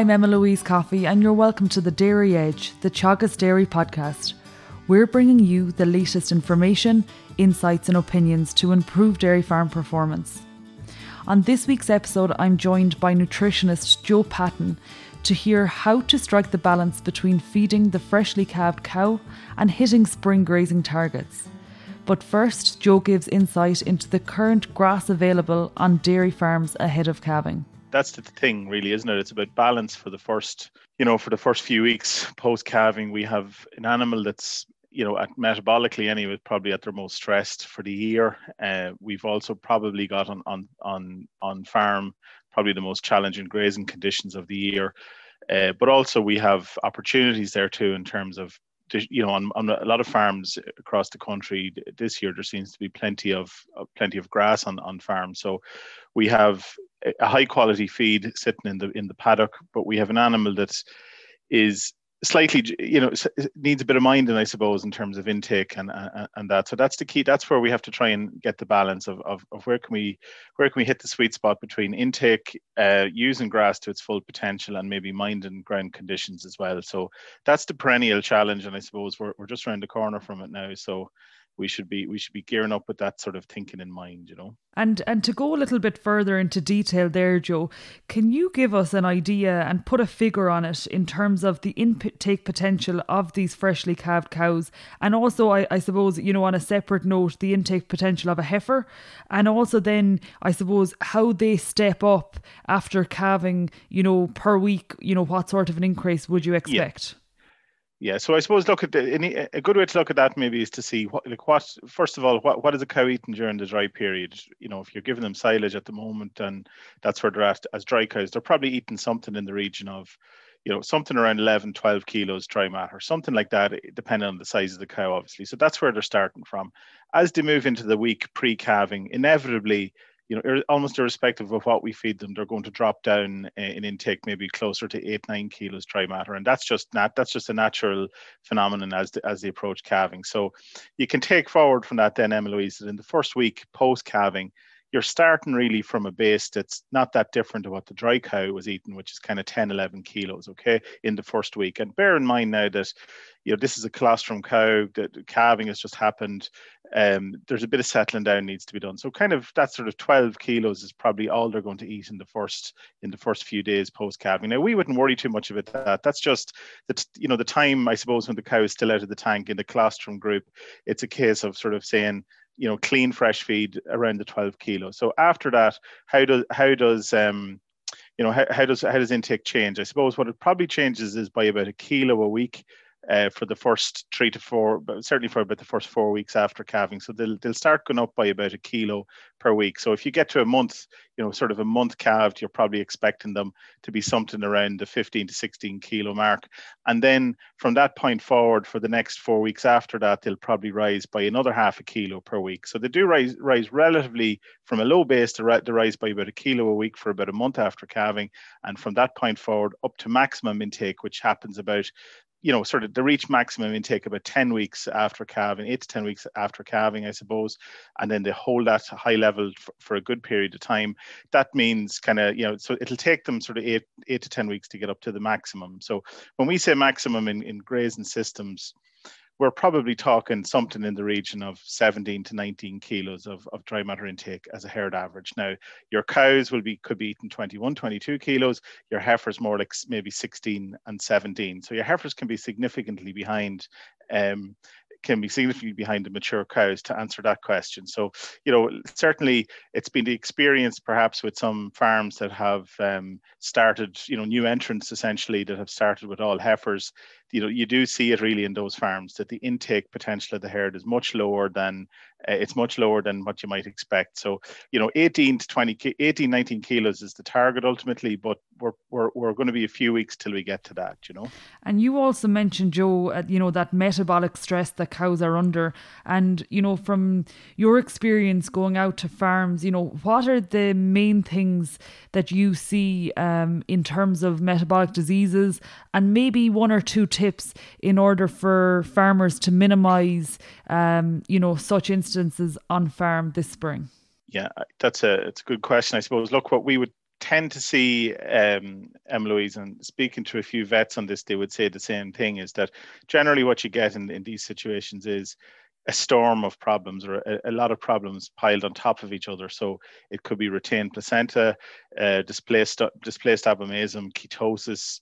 I'm Emma Louise Coffey and you're welcome to the Dairy Edge, the Chagas Dairy Podcast. We're bringing you the latest information, insights and opinions to improve dairy farm performance. On this week's episode, I'm joined by nutritionist Joe Patton to hear how to strike the balance between feeding the freshly calved cow and hitting spring grazing targets. But first, Joe gives insight into the current grass available on dairy farms ahead of calving. That's the thing, really, isn't it? It's about balance for the first few weeks post calving. We have an animal that's, at metabolically anyway, probably at their most stressed for the year. We've also probably got on farm probably the most challenging grazing conditions of the year. But also we have opportunities there too in terms of, on a lot of farms across the country this year, there seems to be plenty of grass on farms. So we have a high quality feed sitting in the paddock, but we have an animal that is slightly, needs a bit of minding, I suppose, in terms of intake and that. So that's the key. That's where we have to try and get the balance of where can we hit the sweet spot between intake, using grass to its full potential, and maybe minding ground conditions as well. So that's the perennial challenge, and I suppose we're just around the corner from it now. So we should be gearing up with that sort of thinking in mind, And to go a little bit further into detail there, Joe, can you give us an idea and put a figure on it in terms of the intake potential of these freshly calved cows? And also, I suppose, on a separate note, the intake potential of a heifer, and also then, I suppose, how they step up after calving, per week, what sort of an increase would you expect? Yeah. Yeah, so I suppose a good way to look at that maybe is to see what is a cow eating during the dry period. If you're giving them silage at the moment and that's where they're at as dry cows, they're probably eating something in the region of, something around 11, 12 kilos dry matter, something like that, depending on the size of the cow, obviously. So that's where they're starting from. As they move into the week pre-calving, inevitably, almost irrespective of what we feed them, they're going to drop down in intake, maybe closer to 8-9 kilos dry matter, and that's just a natural phenomenon as they approach calving. So you can take forward from that then, Emma Louise, that in the first week post calving, you're starting really from a base that's not that different to what the dry cow was eating, which is kind of 10-11 kilos, okay, in the first week. And bear in mind now that this is a colostrum cow, that calving has just happened. There's a bit of settling down needs to be done. So kind of that sort of 12 kilos is probably all they're going to eat in the first few days post-calving. Now, we wouldn't worry too much about that. That's just the time, I suppose, when the cow is still out of the tank in the colostrum group. It's a case of sort of saying, clean, fresh feed around the 12 kilos. So after that, how does intake change? I suppose what it probably changes is by about 1 kilo a week. For the first 3 to 4, but certainly for about the first 4 weeks after calving. So they'll start going up by about 1 kilo per week. So if you get to a month, sort of a month calved, you're probably expecting them to be something around the 15 to 16 kilo mark. And then from that point forward, for the next 4 weeks after that, they'll probably rise by another 0.5 kilo per week. So they do rise relatively from a low base to rise by about 1 kilo a week for about a month after calving. And from that point forward up to maximum intake, which happens about, sort of they reach maximum intake about 10 weeks after calving, 8 to 10 weeks after calving, I suppose. And then they hold that high level for a good period of time. That means so it'll take them sort of 8 to 10 weeks to get up to the maximum. So when we say maximum in grazing systems, we're probably talking something in the region of 17 to 19 kilos of dry matter intake as a herd average. Now, your cows could be eating 21, 22 kilos. Your heifers more like maybe 16 and 17. So your heifers can be significantly behind. The mature cows, to answer that question. So, certainly it's been the experience perhaps with some farms that have started, new entrants essentially that have started with all heifers. You do see it really in those farms that the intake potential of the herd is much lower than what you might expect. So, 18, 19 kilos is the target ultimately, but we're going to be a few weeks till we get to that, And you also mentioned, Joe, that metabolic stress that cows are under, and, from your experience going out to farms, what are the main things that you see in terms of metabolic diseases, and maybe one or two tips in order for farmers to minimize, such instances on farm this spring? Yeah, it's a good question, I suppose. Look, what we would tend to see, Emma Louise, and speaking to a few vets on this, they would say the same thing, is that generally what you get in these situations is a storm of problems, or a lot of problems piled on top of each other. So it could be retained placenta, displaced abomasum, ketosis,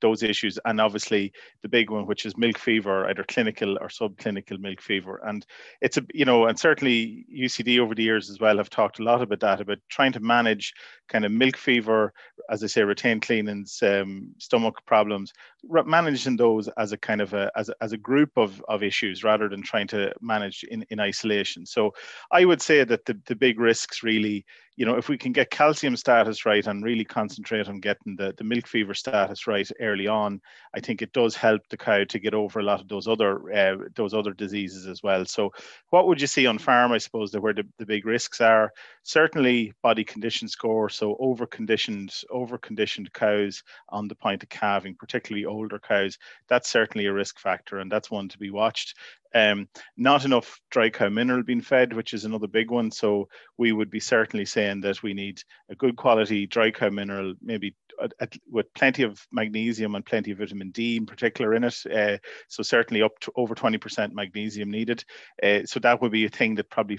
those issues, and obviously the big one, which is milk fever, either clinical or subclinical milk fever. And it's a, you know, and certainly UCD over the years as well have talked a lot about that, about trying to manage kind of milk fever, as I say, retained cleanings, stomach problems, managing those as a kind of as a group of issues rather than trying to manage in isolation. So I would say that the big risks really, you know, if we can get calcium status right and really concentrate on getting the milk fever status right early on, I think it does help the cow to get over a lot of those other diseases as well. So what would you see on farm, I suppose, that where the big risks are? Certainly body condition score, so over-conditioned cows on the point of calving, particularly older cows, that's certainly a risk factor, and that's one to be watched. Not enough dry cow mineral being fed, which is another big one. So we would be certainly saying that we need a good quality dry cow mineral, maybe with plenty of magnesium and plenty of vitamin D in particular in it. So certainly up to over 20% magnesium needed. So that would be a thing that probably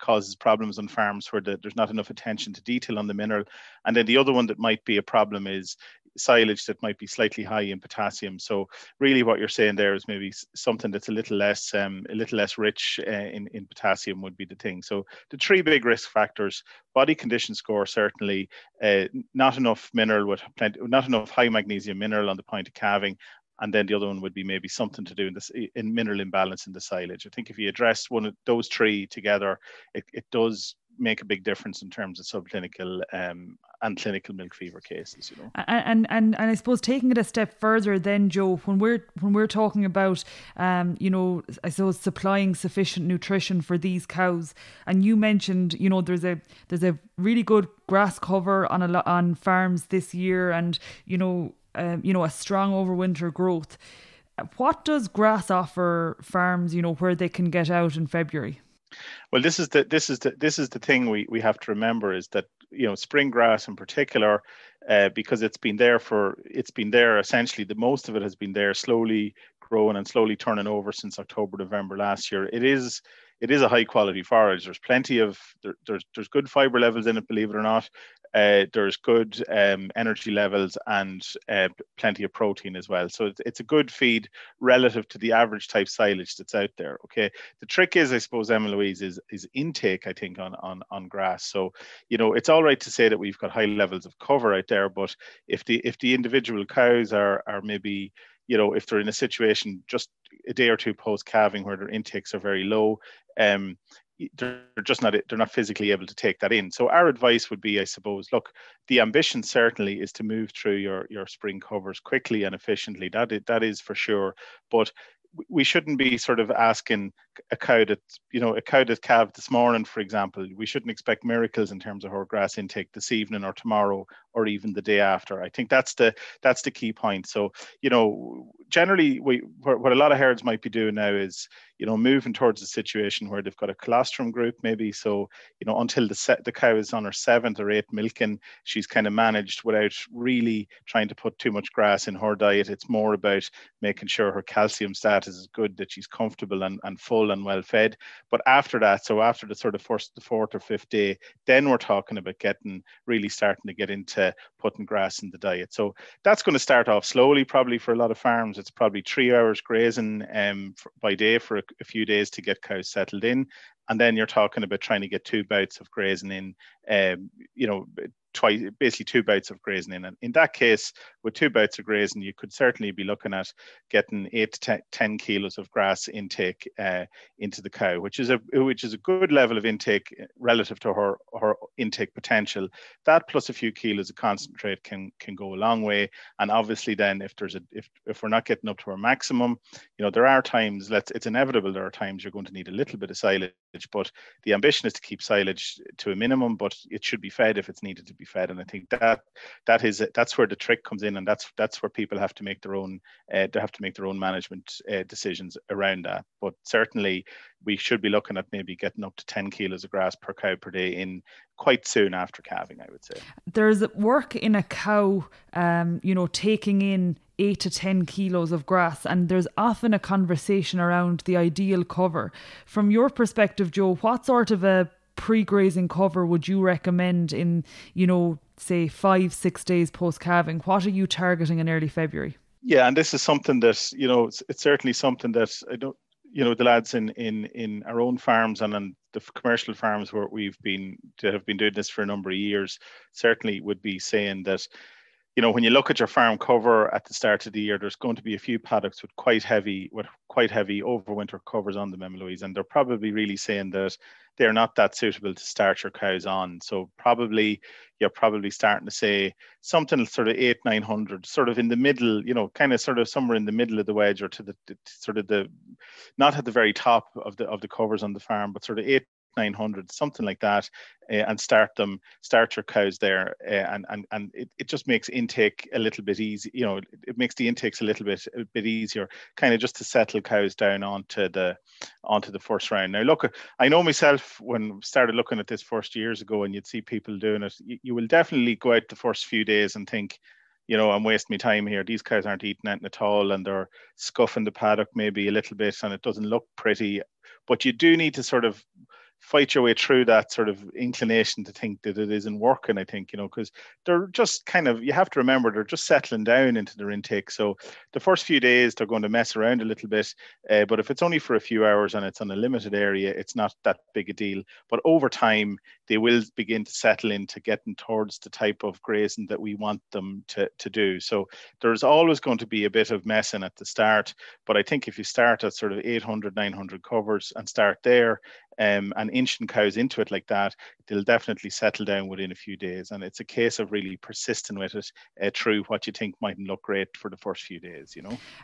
causes problems on farms where there's not enough attention to detail on the mineral. And then the other one that might be a problem is silage that might be slightly high in potassium. So really what you're saying there is maybe something that's a little less rich in potassium would be the thing. So the three big risk factors: body condition score, certainly not enough mineral with plenty, not enough high magnesium mineral on the point of calving, and then the other one would be maybe something to do in mineral imbalance in the silage. I think if you address one of those three together, it does make a big difference in terms of subclinical and clinical milk fever cases, you know. And I suppose taking it a step further then, Joe, when we're talking about you know, I suppose supplying sufficient nutrition for these cows, and you mentioned, you know, there's a really good grass cover on farms this year, and you know a strong overwinter growth. What does grass offer farms, you know, where they can get out in February? Well, this is the thing we have to remember, is that, you know, spring grass in particular, because it's been there essentially, the most of it has been there slowly growing and slowly turning over since October, November last year. It is a high quality forage. There's plenty of there's good fiber levels in it, believe it or not. There's good energy levels and plenty of protein as well. So it's a good feed relative to the average type silage that's out there. Okay, the trick is, I suppose, Emma Louise, is intake, I think, on grass. So, you know, it's all right to say that we've got high levels of cover out there, but if the individual cows are maybe, you know, if they're in a situation just a day or two post calving where their intakes are very low, they're not physically able to take that in. So our advice would be, I suppose, look, the ambition certainly is to move through your spring covers quickly and efficiently. That is for sure. But we shouldn't be sort of asking a cow that calved this morning, for example, we shouldn't expect miracles in terms of her grass intake this evening or tomorrow or even the day after. I think that's the key point. So, you know, generally what a lot of herds might be doing now is, you know, moving towards a situation where they've got a colostrum group maybe. So, you know, until the cow is on her 7th or 8th milking, she's kind of managed without really trying to put too much grass in her diet. It's more about making sure her calcium status is good, that she's comfortable and full and well fed. But after that, so after the sort of fourth or fifth day, then we're talking about starting to get into putting grass in the diet. So that's going to start off slowly, probably for a lot of farms. It's probably 3 hours grazing by day for a few days to get cows settled in. And then you're talking about trying to get 2 bouts of grazing in, you know, twice, basically 2 bouts of grazing in. And in that case, with 2 bouts of grazing, you could certainly be looking at getting 8 to 10 kilos of grass intake into the cow, which is a good level of intake relative to her intake potential. That plus a few kilos of concentrate can go a long way. And obviously, then if we're not getting up to our maximum, you know, there are times, it's inevitable, there are times you're going to need a little bit of silage. But the ambition is to keep silage to a minimum, but it should be fed if it's needed to be fed. And I think that's where the trick comes in, and that's where people have to make their own management decisions around that. But certainly we should be looking at maybe getting up to 10 kilos of grass per cow per day in quite soon after calving, I would say. There's work in a cow, taking in 8 to 10 kilos of grass, and there's often a conversation around the ideal cover. From your perspective, Joe, what sort of a pre-grazing cover would you recommend in, say 5-6 days post-calving? What are you targeting in early February? Yeah, and this is something that, it's certainly something that I don't, the lads in our own farms and on the commercial farms where have been doing this for a number of years, certainly would be saying that, when you look at your farm cover at the start of the year, there's going to be a few paddocks with quite heavy overwinter covers on them, Emma Louise, and they're probably really saying that they're not that suitable to start your cows on. So you're probably starting to say something sort of 800-900, sort of in the middle, kind of sort of somewhere in the middle of the wedge, or to the not at the very top of the covers on the farm, but sort of 800-900, something like that, and start your cows there, and it just makes intake a little bit easy. It makes the intakes a bit easier, kind of just to settle cows down onto the first round. Now look, I know myself when I started looking at this first years ago, and you'd see people doing it, you will definitely go out the first few days and think, I'm wasting my time here. These cows aren't eating anything at all, and they're scuffing the paddock maybe a little bit, and it doesn't look pretty. But you do need to sort of fight your way through that sort of inclination to think that it isn't working, I think, because they're just kind of, you have to remember, they're just settling down into their intake. So the first few days, they're going to mess around a little bit, but if it's only for a few hours and it's on a limited area, it's not that big a deal. But over time, they will begin to settle into getting towards the type of grazing that we want them to do. So there's always going to be a bit of messing at the start, but I think if you start at sort of 800-900 covers and start there, and inching cows into it like that, they'll definitely settle down within a few days. And it's a case of really persisting with it through what you think mightn't look great for the first few days,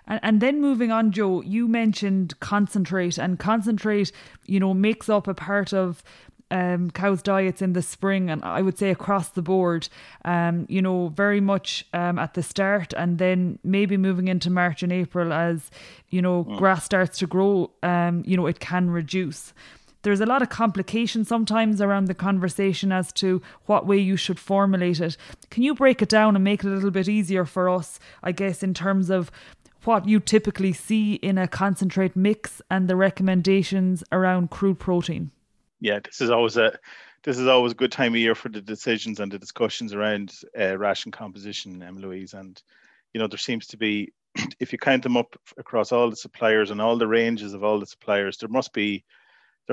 And then moving on, Joe, you mentioned concentrate, and concentrate, makes up a part of cows' diets in the spring, and I would say across the board, very much at the start, and then maybe moving into March and April as, grass starts to grow, it can reduce. There's a lot of complication sometimes around the conversation as to what way you should formulate it. Can you break it down and make it a little bit easier for us, I guess, in terms of what you typically see in a concentrate mix and the recommendations around crude protein? Yeah, this is always a good time of year for the decisions and the discussions around ration composition, Emma Louise. And, there seems to be, if you count them up across all the suppliers and all the ranges of all the suppliers, there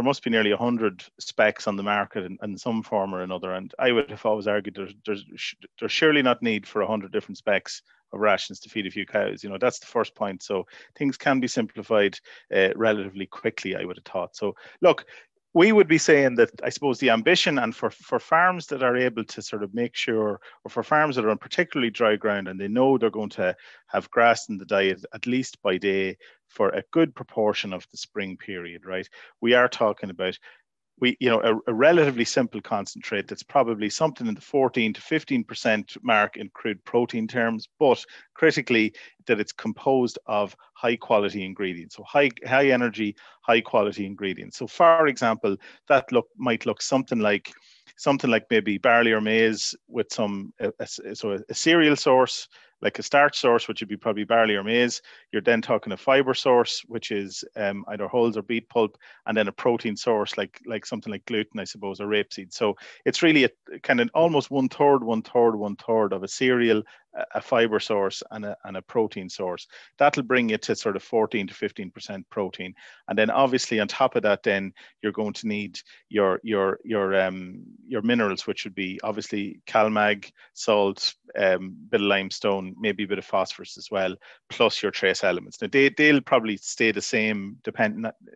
must be nearly 100 specs on the market in some form or another. And I would have always argued there's surely not need for 100 different specs of rations to feed a few cows. That's the first point. So things can be simplified relatively quickly, I would have thought. So look, we would be saying that, I suppose, the ambition, and for farms that are able to sort of make sure, or for farms that are on particularly dry ground and they know they're going to have grass in the diet at least by day for a good proportion of the spring period, right? We are talking about a relatively simple concentrate that's probably something in the 14 to 15% mark in crude protein terms, but critically that it's composed of high quality ingredients. So high energy, high quality ingredients. So for example, that might look something like maybe barley or maize with a cereal source, like a starch source, which would be probably barley or maize. You're then talking a fiber source, which is either hulls or beet pulp, and then a protein source, like something like gluten, I suppose, or rapeseed. So it's really a kind of almost one third of a cereal, a fiber source, and a protein source. That'll bring you to sort of 14 to 15% protein. And then obviously on top of that, then you're going to need your minerals, which would be obviously CalMag, salt, bit of limestone, maybe a bit of phosphorus as well, plus your trace elements. Now they'll probably stay the same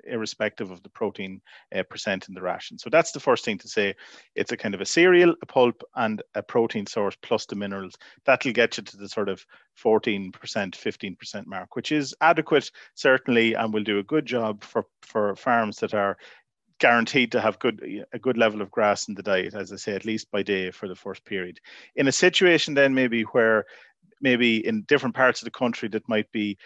irrespective of the protein percent in the ration. So that's the first thing to say. It's a kind of a cereal, a pulp, and a protein source plus the minerals. That'll get you to the sort of 14%, 15% mark, which is adequate, certainly, and will do a good job for farms that are guaranteed to have a good level of grass in the diet, as I say, at least by day for the first period. In a situation then maybe where maybe in different parts of the country that might be,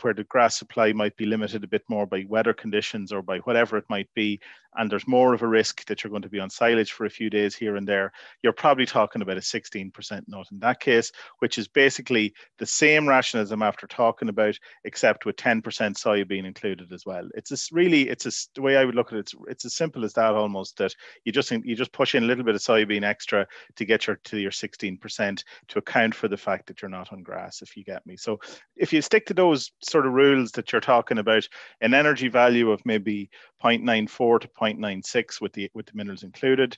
where the grass supply might be limited a bit more by weather conditions or by whatever it might be, and there's more of a risk that you're going to be on silage for a few days here and there, you're probably talking about a 16% nut in that case, which is basically the same rationalism after talking about, except with 10% soybean included as well. The way I would look at it, it's as simple as that almost, that you just push in a little bit of soybean extra to get to your 16% to account for the fact that you're not on grass, if you get me. So if you stick to those sort of rules that you're talking about, an energy value of maybe 0.94 to 0.96 with the minerals included,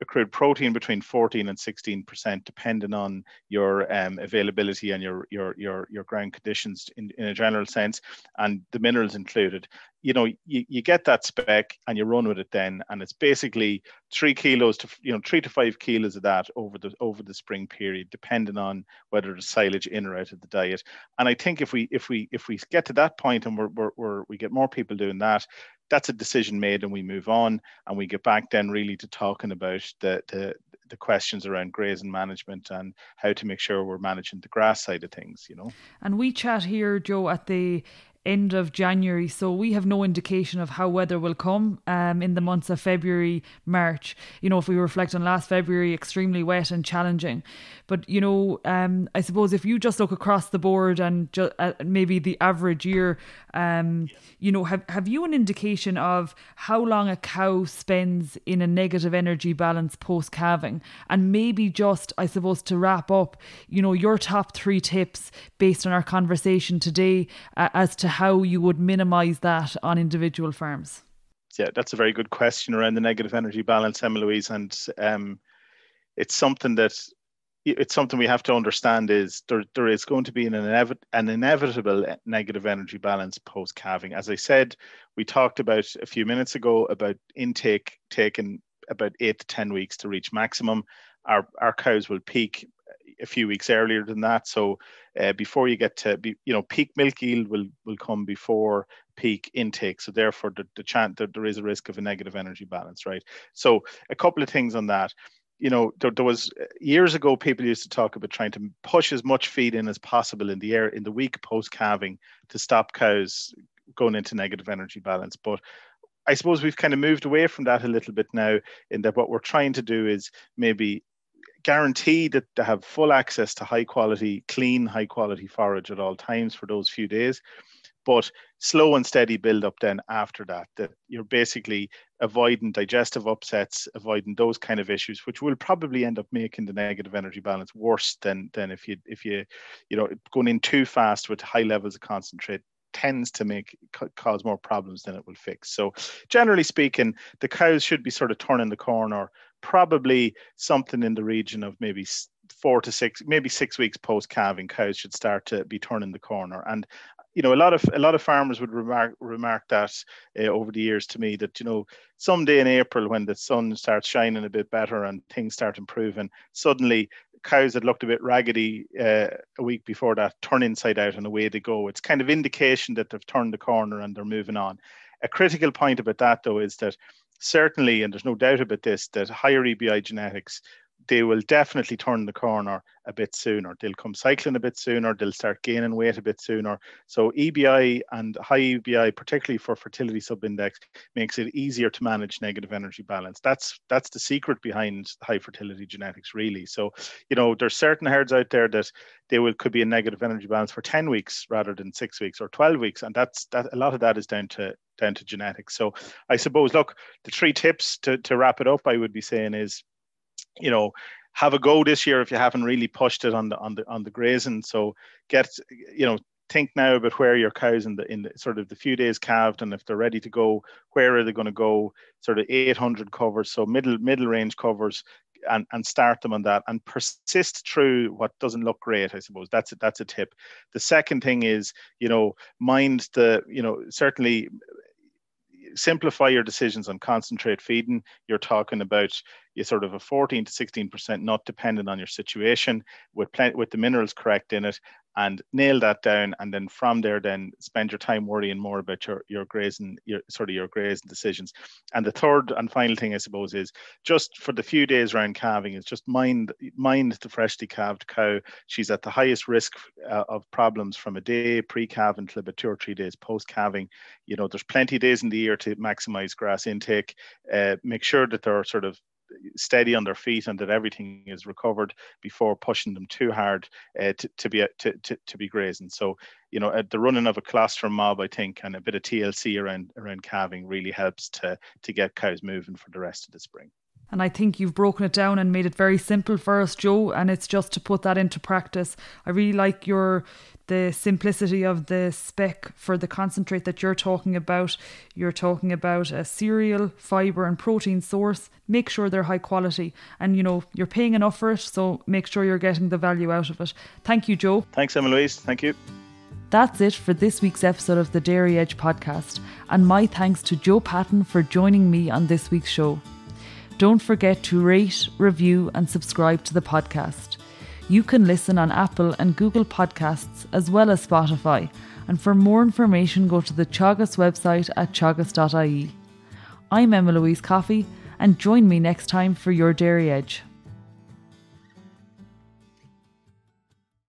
accrued protein between 14 and 16%, depending on your availability and your ground conditions in a general sense, and the minerals included. You get that spec and you run with it then, and it's basically 3 to 5 kilos of that over the spring period, depending on whether it's silage in or out of the diet. And I think if we get to that point and we get more people doing that, that's a decision made and we move on, and we get back then really to talking about the questions around grazing management and how to make sure we're managing the grass side of things, And we chat here, Joe, at the end of January, so we have no indication of how weather will come in the months of February, March. If we reflect on last February, extremely wet and challenging. But I suppose if you just look across the board and maybe the average year, have you an indication of how long a cow spends in a negative energy balance post calving? And maybe just, I suppose, to wrap up, your top 3 tips based on our conversation today as to how you would minimise that on individual farms? Yeah, that's a very good question around the negative energy balance, Emma Louise, and it's something we have to understand is there is going to be an inevitable negative energy balance post-calving. As I said, we talked about a few minutes ago about intake taking about 8 to 10 weeks to reach maximum. Our cows will peak a few weeks earlier than that, so before you get to peak milk yield will come before peak intake, so therefore the chance that there is a risk of a negative energy balance, right? So a couple of things on that. There was years ago people used to talk about trying to push as much feed in as possible in the week post calving to stop cows going into negative energy balance, but I suppose we've kind of moved away from that a little bit now, in that what we're trying to do is maybe guarantee that they have full access to high quality forage at all times for those few days, but slow and steady build up then after that you're basically avoiding digestive upsets, avoiding those kind of issues, which will probably end up making the negative energy balance worse than if you going in too fast with high levels of concentrate tends to cause more problems than it will fix. So generally speaking, the cows should be sort of turning the corner probably something in the region of maybe 4 to 6 weeks post calving. Cows should start to be turning the corner, and a lot of farmers would remark that over the years to me that someday in April, when the sun starts shining a bit better and things start improving, suddenly cows that looked a bit raggedy a week before that turn inside out and away they go. It's kind of indication that they've turned the corner and they're moving on. A critical point about that though is that certainly, and there's no doubt about this, that higher EBI genetics, they will definitely turn the corner a bit sooner. They'll come cycling a bit sooner. They'll start gaining weight a bit sooner. So EBI and high EBI, particularly for fertility subindex, makes it easier to manage negative energy balance. That's the secret behind high fertility genetics, really. So, there's certain herds out there that they could be in negative energy balance for 10 weeks rather than 6 weeks or 12 weeks. And a lot of that is down to genetics. So I suppose, look, the 3 tips to wrap it up, I would be saying is, have a go this year if you haven't really pushed it on the grazing. So think now about where your cows in the sort of the few days calved, and if they're ready to go, where are they going to go? Sort of 800 covers, so middle range covers, and start them on that and persist through what doesn't look great, I suppose. That's a tip. The second thing is, mind the, certainly simplify your decisions on concentrate feeding. You're talking about sort of a 14 to 16% nut, depending on your situation, with the minerals correct in it. and nail that down. And then from there, then spend your time worrying more about your grazing decisions. And the third and final thing, I suppose, is just for the few days around calving, is just mind the freshly calved cow. She's at the highest risk of problems from a day pre-calving until about 2 or 3 days post-calving. You know, there's plenty of days in the year to maximize grass intake. Make sure that they're sort of steady on their feet and that everything is recovered before pushing them too hard to be grazing. So, you know, the running of a colostrum mob, I think, and a bit of TLC around calving really helps to get cows moving for the rest of the spring. And I think you've broken it down and made it very simple for us, Joe, and it's just to put that into practice. I really like the simplicity of the spec for the concentrate that you're talking about. You're talking about a cereal, fibre and protein source. Make sure they're high quality, and, you know, you're paying enough for it, so make sure you're getting the value out of it. Thank you, Joe. Thanks, Emma Louise. Thank you. That's it for this week's episode of the Dairy Edge podcast, and my thanks to Joe Patton for joining me on this week's show. Don't forget to rate, review and subscribe to the podcast. You can listen on Apple and Google Podcasts as well as Spotify. And for more information, go to the Chagas website at chagas.ie. I'm Emma Louise Coffey, and join me next time for your Dairy Edge.